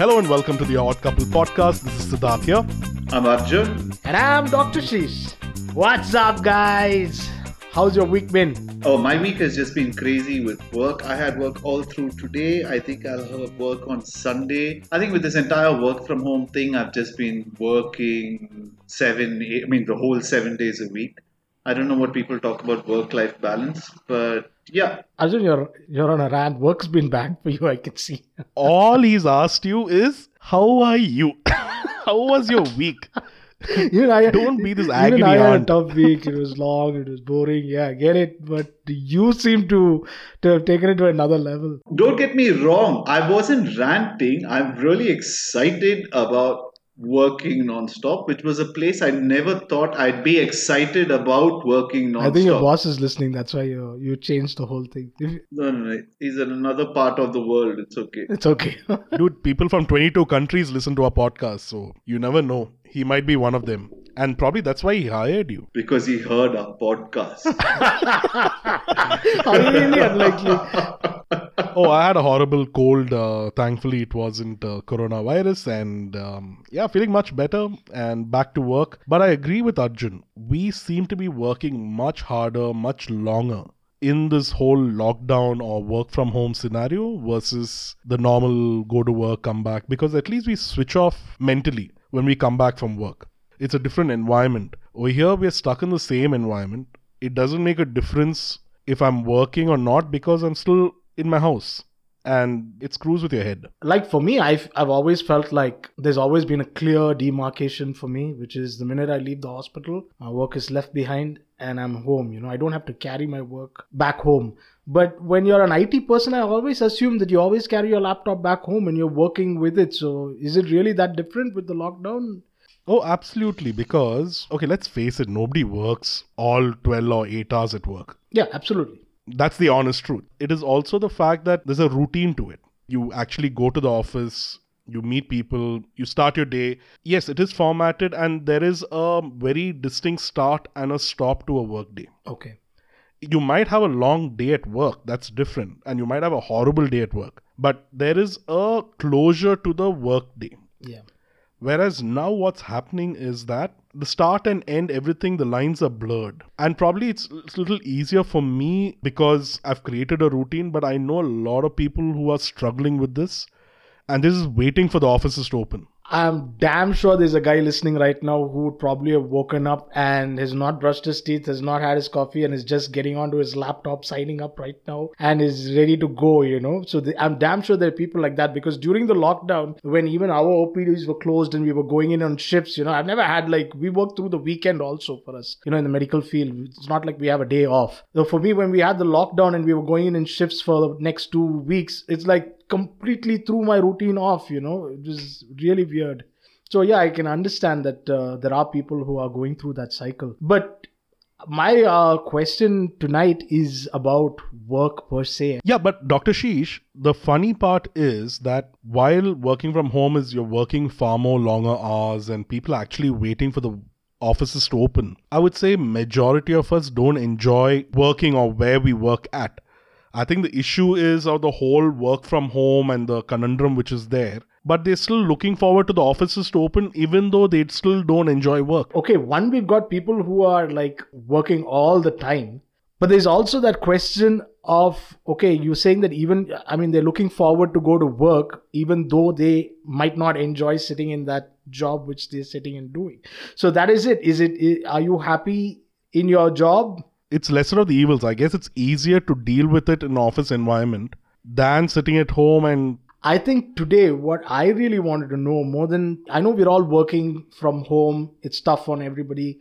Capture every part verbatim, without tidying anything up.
Hello and welcome to the Odd Couple Podcast. This is Siddharth here. I'm Arjun. And I'm Doctor Sheesh. What's up, guys? How's your week been? Oh, my week has just been crazy with work. I had work all through today. I think I'll have work on Sunday. I think with this entire work from home thing, I've just been working seven, eight, I mean, the whole seven days a week. I don't know what people talk about work-life balance, but yeah. Arjun, you're, you're on a rant. Work's been bad for you, I can see. All he's asked you is, how are you? How was your week? You know, I, don't be this agony aunt. I had a tough week. It was long. It was boring. Yeah, I get it. But you seem to, to have taken it to another level. Don't get me wrong. I wasn't ranting. I'm really excited about working non-stop, which was a place I never thought I'd be excited about working non-stop. I think your boss is listening. That's why you you changed the whole thing. You... No, no, no. He's in another part of the world. It's okay. It's okay. Dude, people from twenty-two countries listen to our podcast, so you never know. He might be one of them. And probably that's why he hired you. Because he heard our podcast. Really unlikely. Oh, I had a horrible cold. Uh, thankfully, it wasn't uh, coronavirus. And um, yeah, feeling much better and back to work. But I agree with Arjun. We seem to be working much harder, much longer in this whole lockdown or work from home scenario versus the normal go to work, come back. Because at least we switch off mentally when we come back from work. It's a different environment. Over here, we're stuck in the same environment. It doesn't make a difference if I'm working or not because I'm still in my house, and it screws with your head. Like for me, I've I've always felt like there's always been a clear demarcation for me, which is the minute I leave the hospital, my work is left behind and I'm home. You know, I don't have to carry my work back home. But when you're an I T person, I always assume that you always carry your laptop back home and you're working with it. So is it really that different with the lockdown? Oh, absolutely. Because, okay, let's face it, nobody works all twelve or eight hours at work. Yeah, absolutely. That's the honest truth. It is also the fact that there's a routine to it. You actually go to the office, you meet people, you start your day. Yes, it is formatted and there is a very distinct start and a stop to a work day. Okay. You might have a long day at work, that's different. And you might have a horrible day at work. But there is a closure to the work day. Yeah. Whereas now what's happening is that the start and end, everything, the lines are blurred. And probably it's, it's a little easier for me because I've created a routine, but I know a lot of people who are struggling with this. And this is waiting for the offices to open. I'm damn sure there's a guy listening right now who would probably have woken up and has not brushed his teeth, has not had his coffee and is just getting onto his laptop, signing up right now and is ready to go, you know. So the, I'm damn sure there are people like that because during the lockdown, when even our O P Ds were closed and we were going in on shifts, you know, I've never had like, we worked through the weekend also for us, you know, in the medical field. It's not like we have a day off. So for me, when we had the lockdown and we were going in in shifts for the next two weeks, it's like, completely threw my routine off, you know. It was really weird. So yeah, I can understand that uh, there are people who are going through that cycle. But my uh, question tonight is about work per se. Yeah, but Doctor Sheesh, the funny part is that while working from home is you're working far more longer hours and people are actually waiting for the offices to open, I would say majority of us don't enjoy working or where we work at. I think the issue is of the whole work from home and the conundrum which is there. But they're still looking forward to the offices to open even though they still don't enjoy work. Okay, one, we've got people who are like working all the time. But there's also that question of, okay, you're saying that even, I mean, they're looking forward to go to work even though they might not enjoy sitting in that job which they're sitting and doing. So that is it. Is it, are you happy in your job? It's lesser of the evils. I guess it's easier to deal with it in office environment than sitting at home. And I think today what I really wanted to know more than, I know we're all working from home. It's tough on everybody.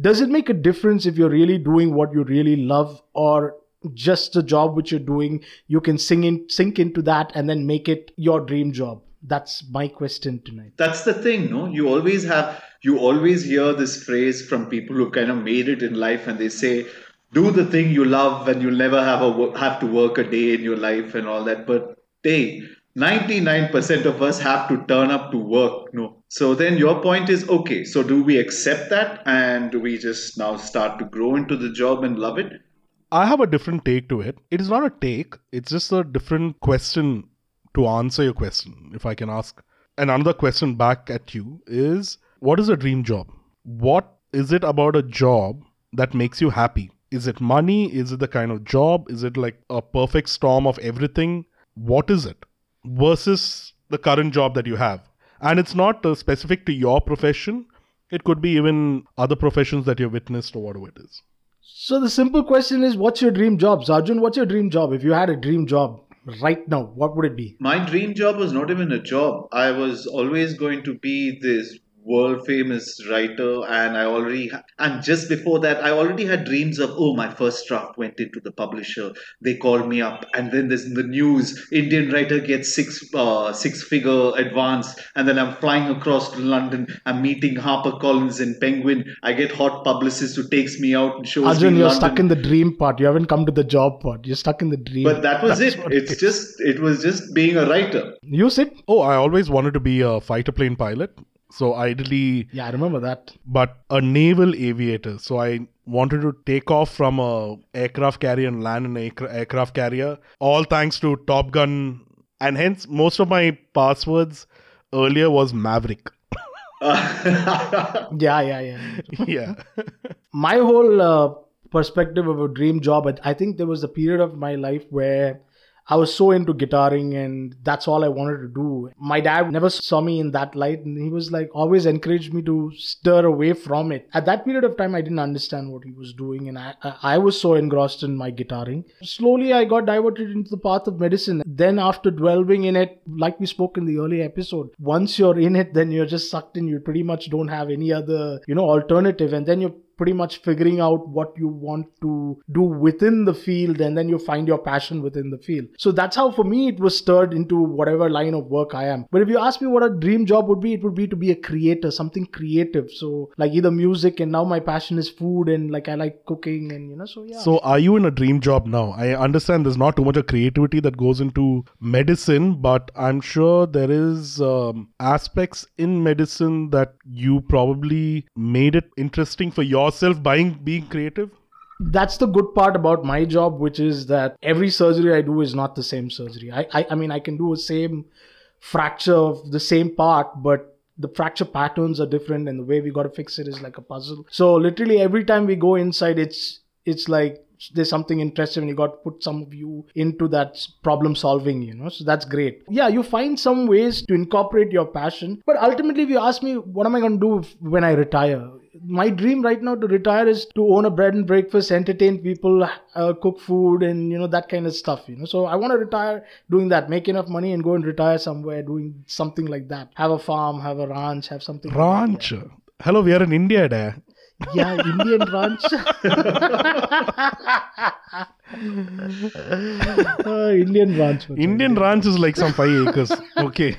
Does it make a difference if you're really doing what you really love or just the job which you're doing, you can sink in, sink into that and then make it your dream job? That's my question tonight. That's the thing, no? You always have, you always hear this phrase from people who kind of made it in life and they say, do the thing you love and you'll never have a have to work a day in your life and all that. But hey, ninety-nine percent of us have to turn up to work. No. So then your point is, okay, so do we accept that and do we just now start to grow into the job and love it? I have a different take to it. It is not a take. It's just a different question to answer your question, if I can ask. and another question back at you is, what is a dream job? What is it about a job that makes you happy? Is it money? Is it the kind of job? Is it like a perfect storm of everything? What is it versus the current job that you have? And it's not uh, specific to your profession. It could be even other professions that you've witnessed or whatever it is. So the simple question is, what's your dream job? Arjun, what's your dream job? If you had a dream job right now, what would it be? My dream job was not even a job. I was always going to be this world famous writer, and I already ha- and just before that I already had dreams of, oh, my first draft went into the publisher, they called me up, and then there's the news, Indian writer gets six uh, six figure advance, and then I'm flying across to London, I'm meeting HarperCollins and Penguin, I get hot publicist who takes me out and shows Arjun, me you're London. Stuck in the dream part, you haven't come to the job part, you're stuck in the dream. But that was That's it it's it just it was just being a writer. You said, oh, I always wanted to be a fighter plane pilot. So ideally... Yeah, I remember that. But a naval aviator. So I wanted to take off from a aircraft carrier and land in an aircraft carrier. All thanks to Top Gun. And hence, most of my passwords earlier was Maverick. yeah, yeah, yeah. yeah. My whole uh, perspective of a dream job, I think there was a period of my life where I was so into guitaring and that's all I wanted to do. My dad never saw me in that light and he was like, always encouraged me to steer away from it. At that period of time, I didn't understand what he was doing and I, I was so engrossed in my guitaring. Slowly, I got diverted into the path of medicine. Then after delving in it, like we spoke in the early episode, once you're in it, then you're just sucked in. You pretty much don't have any other, you know, alternative, and then you're pretty much figuring out what you want to do within the field, and then you find your passion within the field. So that's how for me it was stirred into whatever line of work I am. But if you ask me what a dream job would be, it would be to be a creator, something creative. So like either music, and now my passion is food, and like I like cooking, and you know, so yeah. So are you in a dream job now? I understand there's not too much of creativity that goes into medicine, but I'm sure there is um, aspects in medicine that you probably made it interesting for your yourself buying being creative. That's the good part about my job, which is that every surgery I do is not the same surgery. I I, I mean I can do the same fracture of the same part, but the fracture patterns are different and the way we got to fix it is like a puzzle. So literally every time we go inside, it's it's like there's something interesting and you got to put some of you into that problem solving, you know, so that's great. Yeah, you find some ways to incorporate your passion. But ultimately, if you ask me, what am I going to do if, when I retire? My dream right now to retire is to own a bread and breakfast, entertain people, uh, cook food and, you know, that kind of stuff, you know. So I want to retire doing that, make enough money and go and retire somewhere doing something like that. Have a farm, have a ranch, have something. Ranch? Like that, yeah. Hello, we are in India, there. Yeah, Indian ranch. uh, Indian ranch. Indian right? ranch is like some five acres. Okay.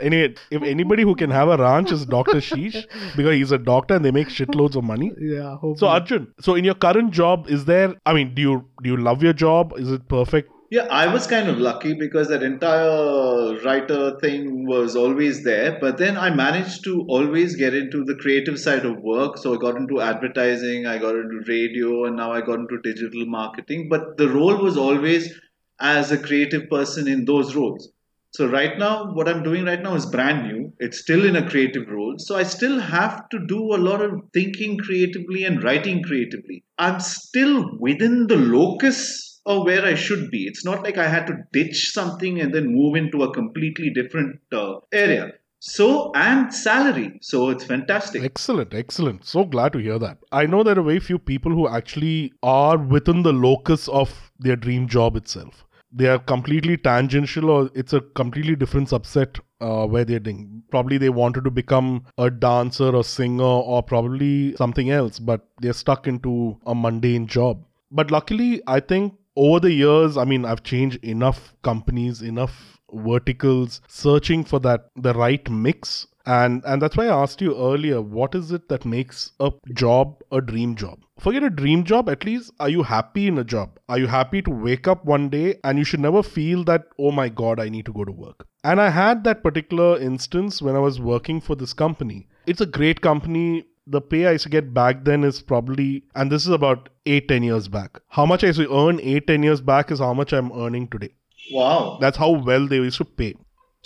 Anyway, if anybody who can have a ranch is Doctor Sheesh, because he's a doctor and they make shitloads of money. Yeah. Hopefully. So Arjun, so in your current job, is there? I mean, do you do you love your job? Is it perfect? Yeah, I was kind of lucky because that entire writer thing was always there. But then I managed to always get into the creative side of work. So I got into advertising, I got into radio, and now I got into digital marketing. But the role was always as a creative person in those roles. So right now, what I'm doing right now is brand new. It's still in a creative role. So I still have to do a lot of thinking creatively and writing creatively. I'm still within the locus or where I should be. It's not like I had to ditch something and then move into a completely different uh, area. So, and salary. So, it's fantastic. Excellent, excellent. So glad to hear that. I know there are very few people who actually are within the locus of their dream job itself. They are completely tangential, or it's a completely different subset uh, where they're doing. Probably they wanted to become a dancer or singer or probably something else, but they're stuck into a mundane job. But luckily, I think over the years, I mean, I've changed enough companies, enough verticals, searching for that, the right mix. And and that's why I asked you earlier, what is it that makes a job a dream job? Forget a dream job, at least are you happy in a job? Are you happy to wake up one day and you should never feel that, oh my God, I need to go to work? And I had that particular instance when I was working for this company. It's a great company. The pay I used to get back then is probably, and this is about eight, ten years back. How much I used to earn eight, ten years back is how much I'm earning today. Wow. That's how well they used to pay.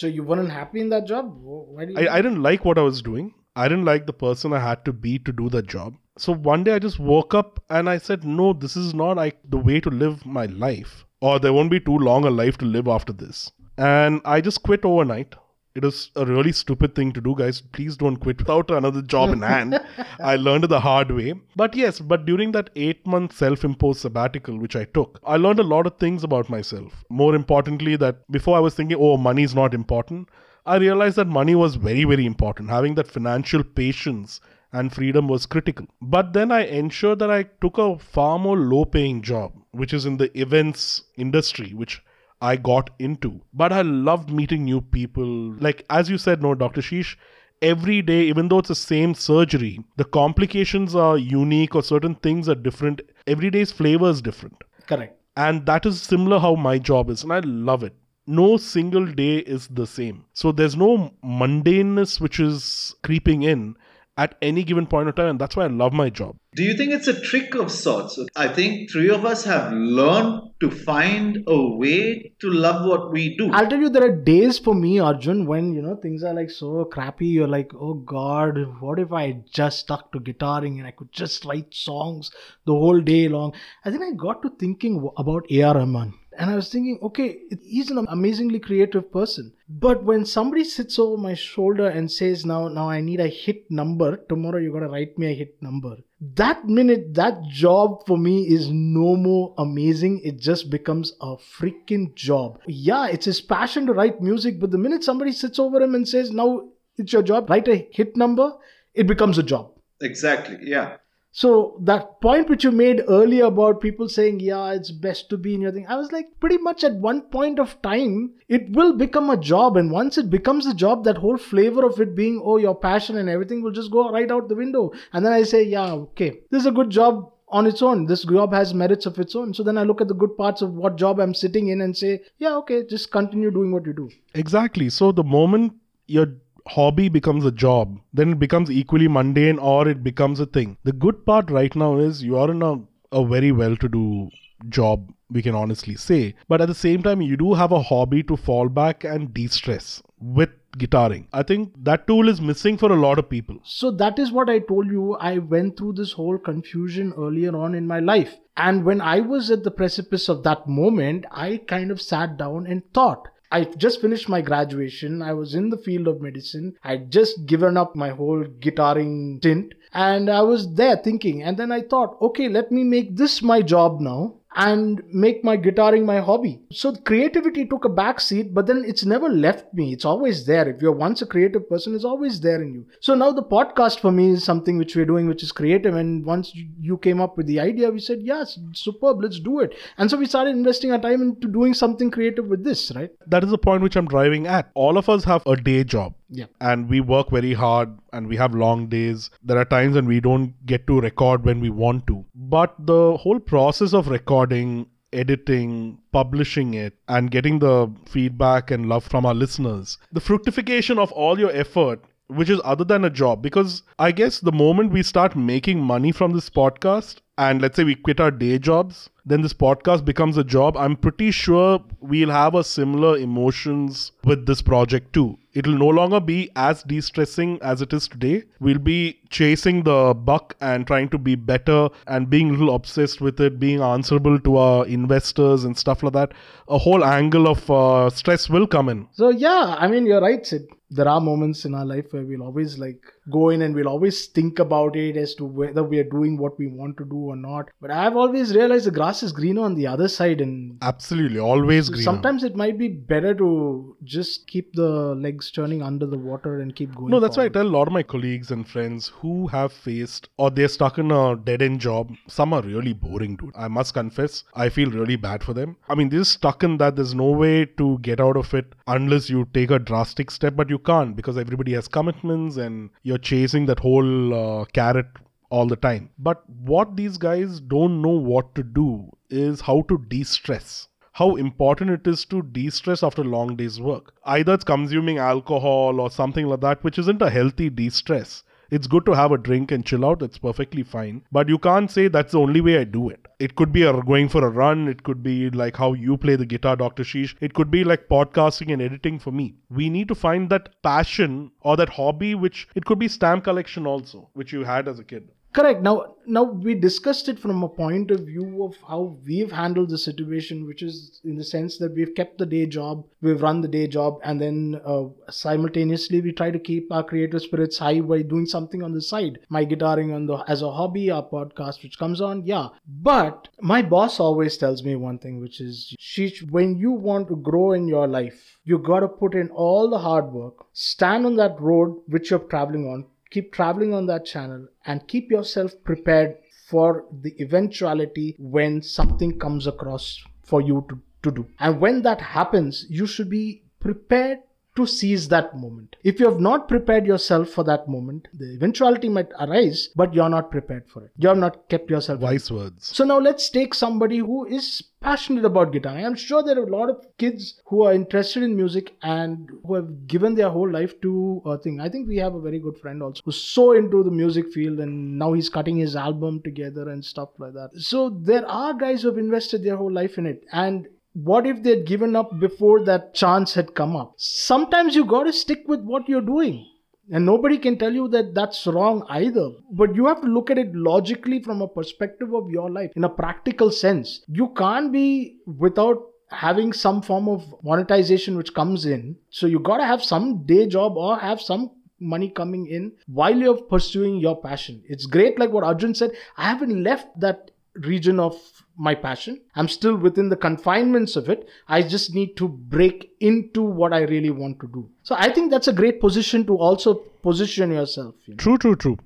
So you weren't happy in that job? Why did you... I, I didn't like what I was doing. I didn't like the person I had to be to do that job. So one day I just woke up and I said, no, this is not like the way to live my life. Or there won't be too long a life to live after this. And I just quit overnight. It was a really stupid thing to do, guys. Please don't quit without another job in hand. I learned it the hard way. But yes, but during that eight-month self-imposed sabbatical, which I took, I learned a lot of things about myself. More importantly, that before I was thinking, oh, money is not important. I realized that money was very, very important. Having that financial patience and freedom was critical. But then I ensured that I took a far more low-paying job, which is in the events industry, which I got into. But I loved meeting new people. Like, as you said, no, Doctor Sheesh, every day, even though it's the same surgery, the complications are unique or certain things are different. Every day's flavor is different. Correct. And that is similar how my job is. And I love it. No single day is the same. So there's no mundaneness which is creeping in at any given point of time. And that's why I love my job. Do you think it's a trick of sorts? I think three of us have learned to find a way to love what we do. I'll tell you, there are days for me, Arjun, when, you know, things are like so crappy. You're like, oh God, what if I just stuck to guitaring and I could just write songs the whole day long? I think I got to thinking about A R. Rahman. And I was thinking, okay, he's an amazingly creative person. But when somebody sits over my shoulder and says, now, now I need a hit number. Tomorrow you got to write me a hit number. That minute, that job for me is no more amazing. It just becomes a freaking job. Yeah, it's his passion to write music, but the minute somebody sits over him and says, now it's your job, write a hit number, it becomes a job. Exactly, yeah. So that point which you made earlier about people saying, yeah, it's best to be in your thing. I was like, pretty much at one point of time, it will become a job. And once it becomes a job, that whole flavor of it being, oh, your passion and everything will just go right out the window. And then I say, yeah, okay, this is a good job on its own. This job has merits of its own. So then I look at the good parts of what job I'm sitting in and say, yeah, okay, just continue doing what you do. Exactly. So the moment you're hobby becomes a job, then it becomes equally mundane or it becomes a thing. The good part right now is you are in a, a very well-to-do job, we can honestly say. But at the same time, you do have a hobby to fall back and de-stress with guitaring. I think that tool is missing for a lot of people. So that is what I told you. I went through this whole confusion earlier on in my life. And when I was at the precipice of that moment, I kind of sat down and thought. I just finished my graduation. I was in the field of medicine. I'd just given up my whole guitaring stint. And I was there thinking. And then I thought, okay, let me make this my job now and make my guitaring my hobby. So creativity took a back seat, but then it's never left me. It's always there. If you're once a creative person, it's always there in you. So now the podcast for me is something which we're doing, which is creative. And once you came up with the idea, we said, yes, superb, let's do it. And so we started investing our time into doing something creative with this, right? That is the point which I'm driving at. All of us have a day job. Yeah. And we work very hard and we have long days. There are times when we don't get to record when we want to. But the whole process of recording, editing, publishing it, and getting the feedback and love from our listeners, the fructification of all your effort, which is other than a job, because I guess the moment we start making money from this podcast, and let's say we quit our day jobs, then this podcast becomes a job. I'm pretty sure we'll have a similar emotions with this project too. It'll no longer be as de-stressing as it is today. We'll be chasing the buck and trying to be better and being a little obsessed with it, being answerable to our investors and stuff like that. A whole angle of uh, stress will come in. So yeah, I mean, you're right, Sid. There are moments in our life where we'll always like go in and we'll always think about it as to whether we are doing what we want to do or not. But I've always realized the grass is greener on the other side. And absolutely, always greener. Sometimes it might be better to just keep the legs churning under the water and keep going. No, that's why I tell a lot of my colleagues and friends who have faced or they're stuck in a dead-end job. Some are really boring, dude. I must confess, I feel really bad for them. I mean, they're stuck in that. There's no way to get out of it unless you take a drastic step, but you can't because everybody has commitments and you're chasing that whole uh, carrot all the time. But what these guys don't know what to do is how to de-stress. How important it is to de-stress after a long day's work. Either it's consuming alcohol or something like that, which isn't a healthy de-stress. It's good to have a drink and chill out. It's perfectly fine. But you can't say that's the only way I do it. It could be a, going for a run. It could be like how you play the guitar, Doctor Sheesh. It could be like podcasting and editing for me. We need to find that passion or that hobby, which it could be stamp collection also, which you had as a kid. Correct. Now, now we discussed it from a point of view of how we've handled the situation, which is in the sense that we've kept the day job, we've run the day job, and then uh, simultaneously we try to keep our creative spirits high by doing something on the side. My guitaring on the as a hobby, our podcast which comes on, yeah. But my boss always tells me one thing, which is, Sheesh, when you want to grow in your life, you got to put in all the hard work, stand on that road which you're traveling on, keep traveling on that channel, and keep yourself prepared for the eventuality when something comes across for you to, to do. And when that happens, you should be prepared to seize that moment. If you have not prepared yourself for that moment, the eventuality might arise, but you're not prepared for it. You have not kept yourself. Wise words. So now let's take somebody who is passionate about guitar. I'm sure there are a lot of kids who are interested in music and who have given their whole life to a thing. I think we have a very good friend also who's so into the music field, and now he's cutting his album together and stuff like that. So there are guys who have invested their whole life in it. And what if they had given up before that chance had come up? Sometimes you got to stick with what you're doing. And nobody can tell you that that's wrong either. But you have to look at it logically from a perspective of your life, in a practical sense. You can't be without having some form of monetization which comes in. So you got to have some day job or have some money coming in while you're pursuing your passion. It's great, like what Arjun said, I haven't left that region of my passion. I'm still within the confinements of it. I just need to break into what I really want to do. So I think that's a great position to also position yourself in. True, true, true.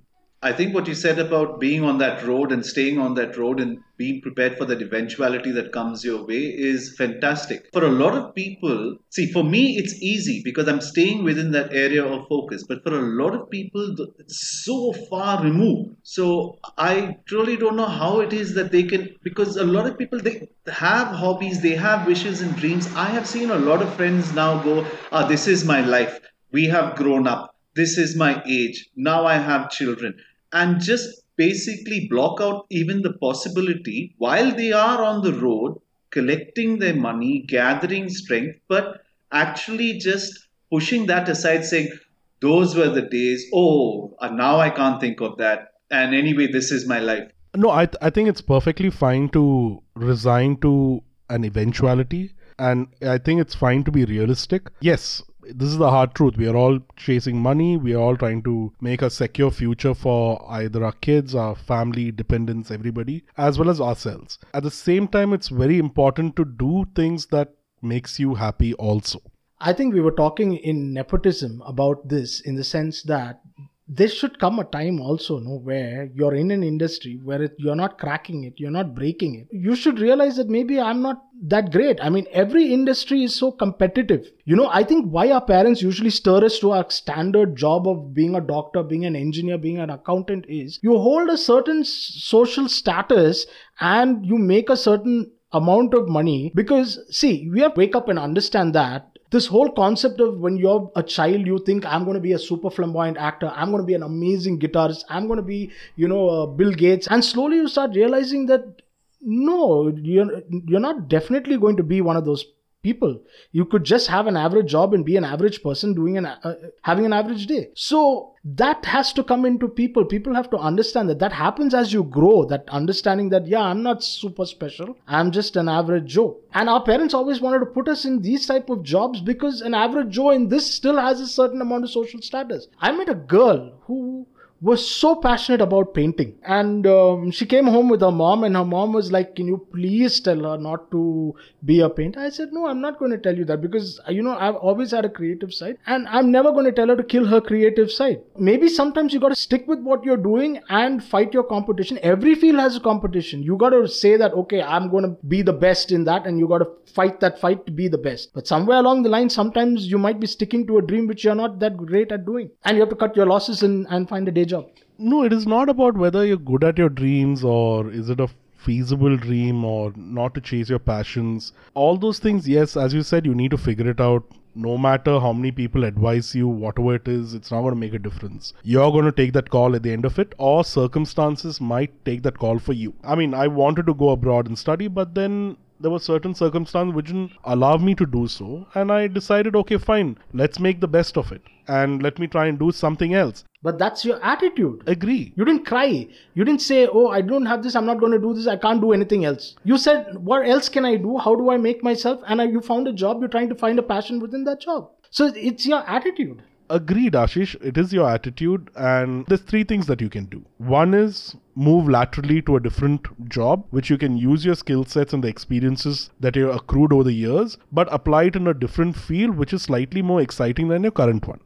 I think what you said about being on that road and staying on that road and being prepared for that eventuality that comes your way is fantastic. For a lot of people, see, for me, it's easy because I'm staying within that area of focus. But for a lot of people, it's so far removed. So I truly don't know how it is that they can, because a lot of people, they have hobbies, they have wishes and dreams. I have seen a lot of friends now go, ah, this is my life. We have grown up. This is my age. Now I have children. And just basically block out even the possibility while they are on the road, collecting their money, gathering strength, but actually just pushing that aside, saying, those were the days, oh, and now I can't think of that. And anyway, this is my life. No, I, th- I think it's perfectly fine to resign to an eventuality. And I think it's fine to be realistic. Yes. This is the hard truth. We are all chasing money. We are all trying to make a secure future for either our kids, our family, dependents, everybody, as well as ourselves. At the same time, it's very important to do things that makes you happy also. I think we were talking in nepotism about this in the sense that there should come a time also, no, where you're in an industry where it, you're not cracking it, you're not breaking it. You should realize that maybe I'm not that great. I mean, every industry is so competitive. You know, I think why our parents usually stir us to our standard job of being a doctor, being an engineer, being an accountant is you hold a certain social status and you make a certain amount of money because, see, we have to wake up and understand that this whole concept of when you're a child, you think I'm going to be a super flamboyant actor. I'm going to be an amazing guitarist. I'm going to be, you know, uh, Bill Gates. And slowly you start realizing that, no, you're, you're not definitely going to be one of those people. You could just have an average job and be an average person doing an uh, having an average day. So that has to come into people. People have to understand that that happens as you grow, that understanding that, yeah, I'm not super special. I'm just an average Joe. And our parents always wanted to put us in these type of jobs because an average Joe in this still has a certain amount of social status. I met a girl who was so passionate about painting. And um, she came home with her mom and her mom was like, can you please tell her not to be a painter? I said, no, I'm not going to tell you that because, you know, I've always had a creative side and I'm never going to tell her to kill her creative side. Maybe sometimes you got to stick with what you're doing and fight your competition. Every field has a competition. You got to say that, okay, I'm going to be the best in that and you got to fight that fight to be the best. But somewhere along the line, sometimes you might be sticking to a dream which you're not that great at doing and you have to cut your losses and, and find a day job. No, it is not about whether you're good at your dreams or is it a feasible dream or not to chase your passions. All those things, yes, as you said, you need to figure it out no matter how many people advise you, whatever it is, it's not going to make a difference. You're going to take that call at the end of it, or circumstances might take that call for you. I mean, I wanted to go abroad and study, but then there were certain circumstances which didn't allow me to do so. And I decided, okay, fine, let's make the best of it. And let me try and do something else. But that's your attitude. Agree. You didn't cry. You didn't say, oh, I don't have this. I'm not going to do this. I can't do anything else. You said, what else can I do? How do I make myself? And I, you found a job. You're trying to find a passion within that job. So it's your attitude. Agreed, Ashish. It is your attitude. And there's three things that you can do. One is move laterally to a different job, which you can use your skill sets and the experiences that you accrued over the years, but apply it in a different field, which is slightly more exciting than your current one.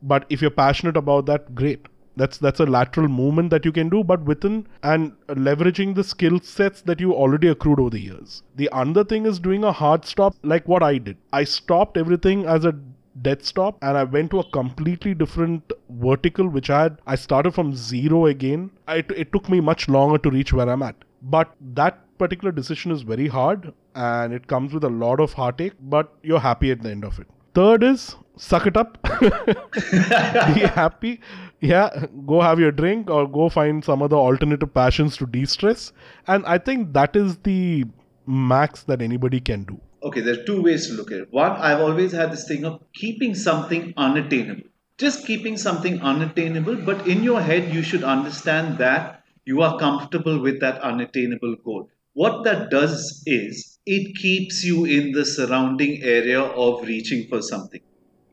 But if you're passionate about that, great. That's that's a lateral movement that you can do, but within and leveraging the skill sets that you already accrued over the years. The other thing is doing a hard stop like what I did. I stopped everything as a dead stop and I went to a completely different vertical, which I had. I started from zero again. I, it took me much longer to reach where I'm at. But that particular decision is very hard and it comes with a lot of heartache, but you're happy at the end of it. Third is suck it up. Be happy. Yeah, go have your drink or go find some other alternative passions to de-stress. And I think that is the max that anybody can do. Okay, there are two ways to look at it. One, I've always had this thing of keeping something unattainable. Just keeping something unattainable, but in your head, you should understand that you are comfortable with that unattainable goal. What that does is it keeps you in the surrounding area of reaching for something.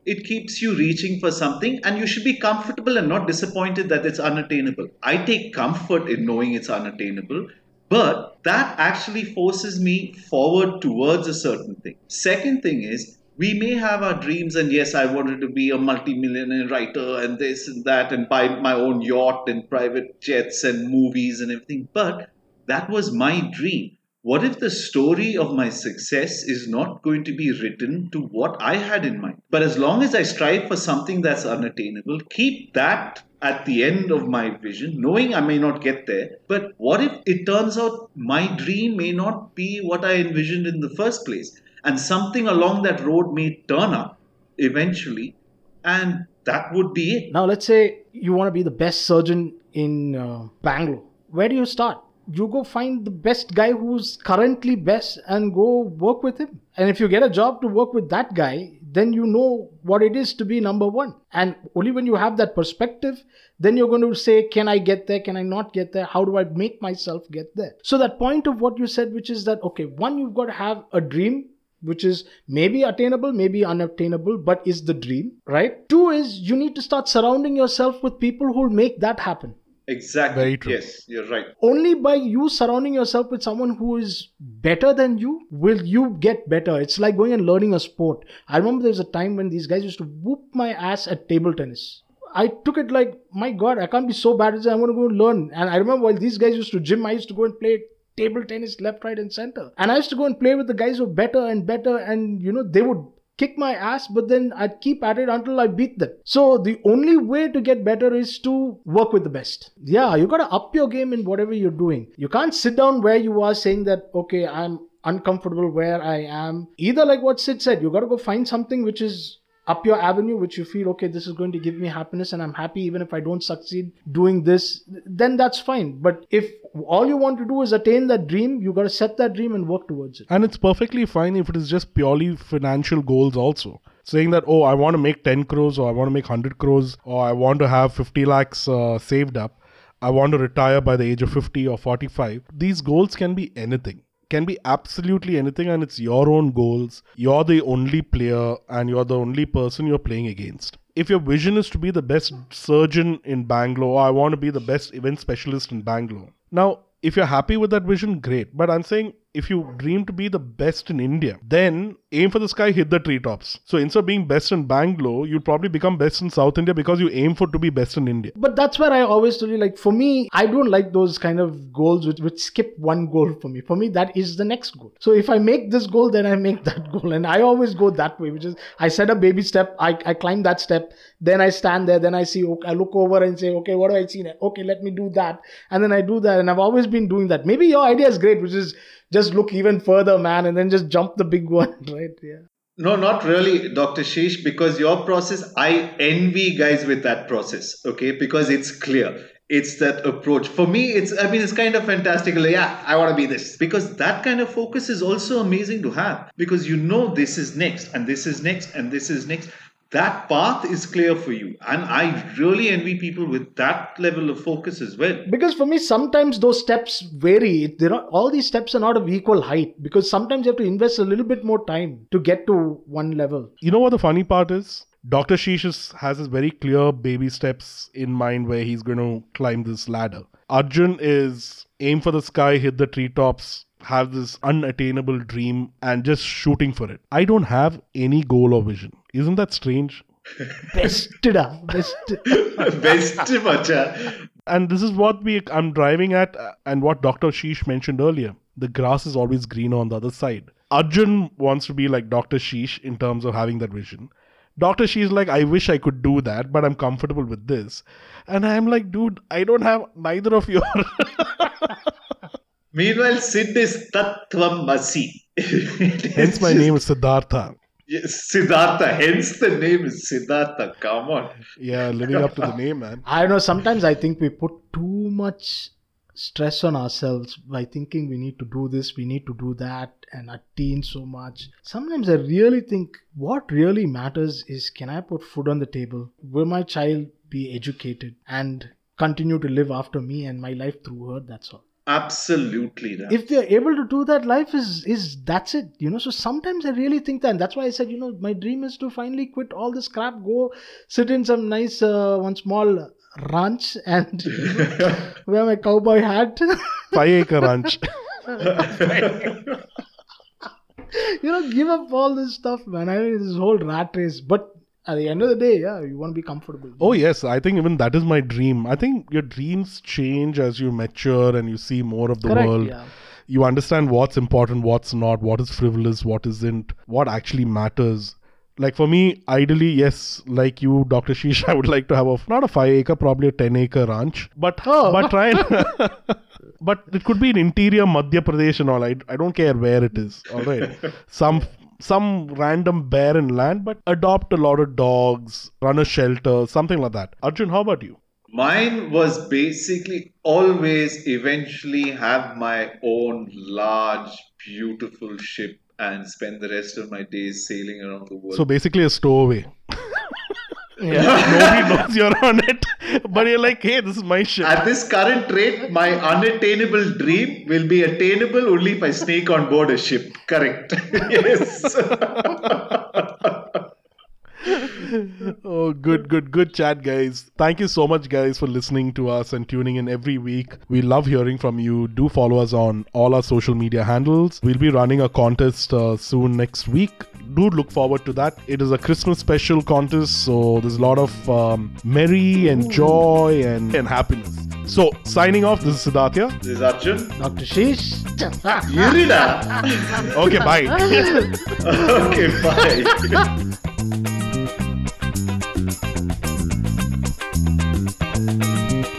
It keeps you reaching for something and you should be comfortable and not disappointed that it's unattainable. I take comfort in knowing it's unattainable, but that actually forces me forward towards a certain thing. Second thing is, we may have our dreams and yes, I wanted to be a multi-millionaire writer and this and that and buy my own yacht and private jets and movies and everything, but that was my dream. What if the story of my success is not going to be written to what I had in mind? But as long as I strive for something that's unattainable, keep that at the end of my vision, knowing I may not get there. But what if it turns out my dream may not be what I envisioned in the first place? And something along that road may turn up eventually. And that would be it. Now, let's say you want to be the best surgeon in uh, Bangalore. Where do you start? You go find the best guy who's currently best and go work with him. And if you get a job to work with that guy, then you know what it is to be number one. And only when you have that perspective, then you're going to say, can I get there? Can I not get there? How do I make myself get there? So that point of what you said, which is that, okay, one, you've got to have a dream, which is maybe attainable, maybe unobtainable, but is the dream, right? Two is you need to start surrounding yourself with people who will make that happen. Exactly. Very true. Yes, you're right. Only by you surrounding yourself with someone who is better than you will you get better. It's like going and learning a sport. I remember there was a time when these guys used to whoop my ass at table tennis. I took it like, my God, I can't be so bad at this. I'm going to go and learn. And I remember while these guys used to gym, I used to go and play table tennis left, right and center. And I used to go and play with the guys who were better and better. And, you know, they would kick my ass, but then I'd keep at it until I beat them. So the only way to get better is to work with the best. Yeah, you got to up your game in whatever you're doing. You can't sit down where you are saying that, okay, I'm uncomfortable where I am. Either like what Sid said, you got to go find something which is up your avenue, which you feel, okay, this is going to give me happiness and I'm happy even if I don't succeed doing this, then that's fine. But if all you want to do is attain that dream, you got to set that dream and work towards it. And it's perfectly fine if it is just purely financial goals also. Saying that, oh, I want to make ten crores or I want to make one hundred crores or I want to have fifty lakhs uh, saved up. I want to retire by the age of fifty or forty-five. These goals can be anything. Can be absolutely anything and it's your own goals. You're the only player and you're the only person you're playing against. If your vision is to be the best surgeon in Bangalore, or I want to be the best event specialist in Bangalore. Now, if you're happy with that vision, great. But I'm saying if you dream to be the best in India, then aim for the sky, hit the treetops. So instead of being best in Bangalore, you'll probably become best in South India because you aim for to be best in India. But that's where I always tell you, like for me, I don't like those kind of goals which, which skip one goal for me. For me, that is the next goal. So if I make this goal, then I make that goal. And I always go that way, which is I set a baby step, I, I climb that step, then I stand there, then I see, okay, I look over and say, okay, what do I see now? Okay, let me do that. And then I do that. And I've always been doing that. Maybe your idea is great, which is just look even further, man, and then just jump the big one, right? Yeah. No, not really, Doctor Sheesh, because your process, I envy guys with that process, okay? Because it's clear. It's that approach. For me, it's, I mean, it's kind of fantastical. Yeah, I want to be this. Because that kind of focus is also amazing to have, because you know this is next, and this is next, and this is next. That path is clear for you. And I really envy people with that level of focus as well. Because for me, sometimes those steps vary. They're not, all these steps are not of equal height, because sometimes you have to invest a little bit more time to get to one level. You know what the funny part is? Doctor Sheesh has his very clear baby steps in mind where he's going to climb this ladder. Arjun is aim for the sky, hit the treetops, have this unattainable dream and just shooting for it. I don't have any goal or vision. Isn't that strange? Best. Best. Best. And this is what we I'm driving at and what Doctor Sheesh mentioned earlier. The grass is always greener on the other side. Arjun wants to be like Doctor Sheesh in terms of having that vision. Doctor Sheesh like, I wish I could do that, but I'm comfortable with this. And I'm like, dude, I don't have neither of your... Meanwhile, Sid is Tattvam Masi. Hence my name is Siddhartha. Yes, Siddhartha. Hence the name is Siddhartha. Come on. Yeah, living up to the name, man. I know. Sometimes I think we put too much stress on ourselves by thinking we need to do this, we need to do that, and attain so much. Sometimes I really think what really matters is, can I put food on the table? Will my child be educated and continue to live after me and my life through her? That's all. Absolutely. Right. If they're able to do that, life is, is that's it. You know, so sometimes I really think that, and that's why I said, you know, my dream is to finally quit all this crap, go sit in some nice, uh, one small ranch and wear my cowboy hat. Five acre ranch. You know, give up all this stuff, man. I mean, this whole rat race, but at the end of the day, yeah, you want to be comfortable. Oh, yes. I think even that is my dream. I think your dreams change as you mature and you see more of the Correct, world. Yeah. You understand what's important, what's not, what is frivolous, what isn't, what actually matters. Like for me, ideally, yes, like you, Doctor Sheesh, I would like to have a, not a five acre, probably a ten acre ranch. But, oh. but try and... But it could be in interior Madhya Pradesh and all. I, I don't care where it is. All right. Some... some random barren land, but adopt a lot of dogs, run a shelter, something like that. Arjun, how about you? Mine was basically always eventually have my own large, beautiful ship and spend the rest of my days sailing around the world. So basically a stowaway. Yeah. Nobody knows you're on it, but you're like, hey, this is my ship. At this current rate, my unattainable dream will be attainable only if I sneak on board a ship. Correct. Yes. Oh, good, good, good chat, guys. Thank you so much, guys, for listening to us and tuning in every week. We love hearing from you. Do follow us on all our social media handles. We'll be running a contest uh, soon next week. Do look forward to that. It is a Christmas special contest, so there's a lot of um, merry and joy and, and happiness. So, signing off, this is Siddhartha. This is Arjun. Doctor Sheesh. Yurida. Okay, bye. Okay, bye.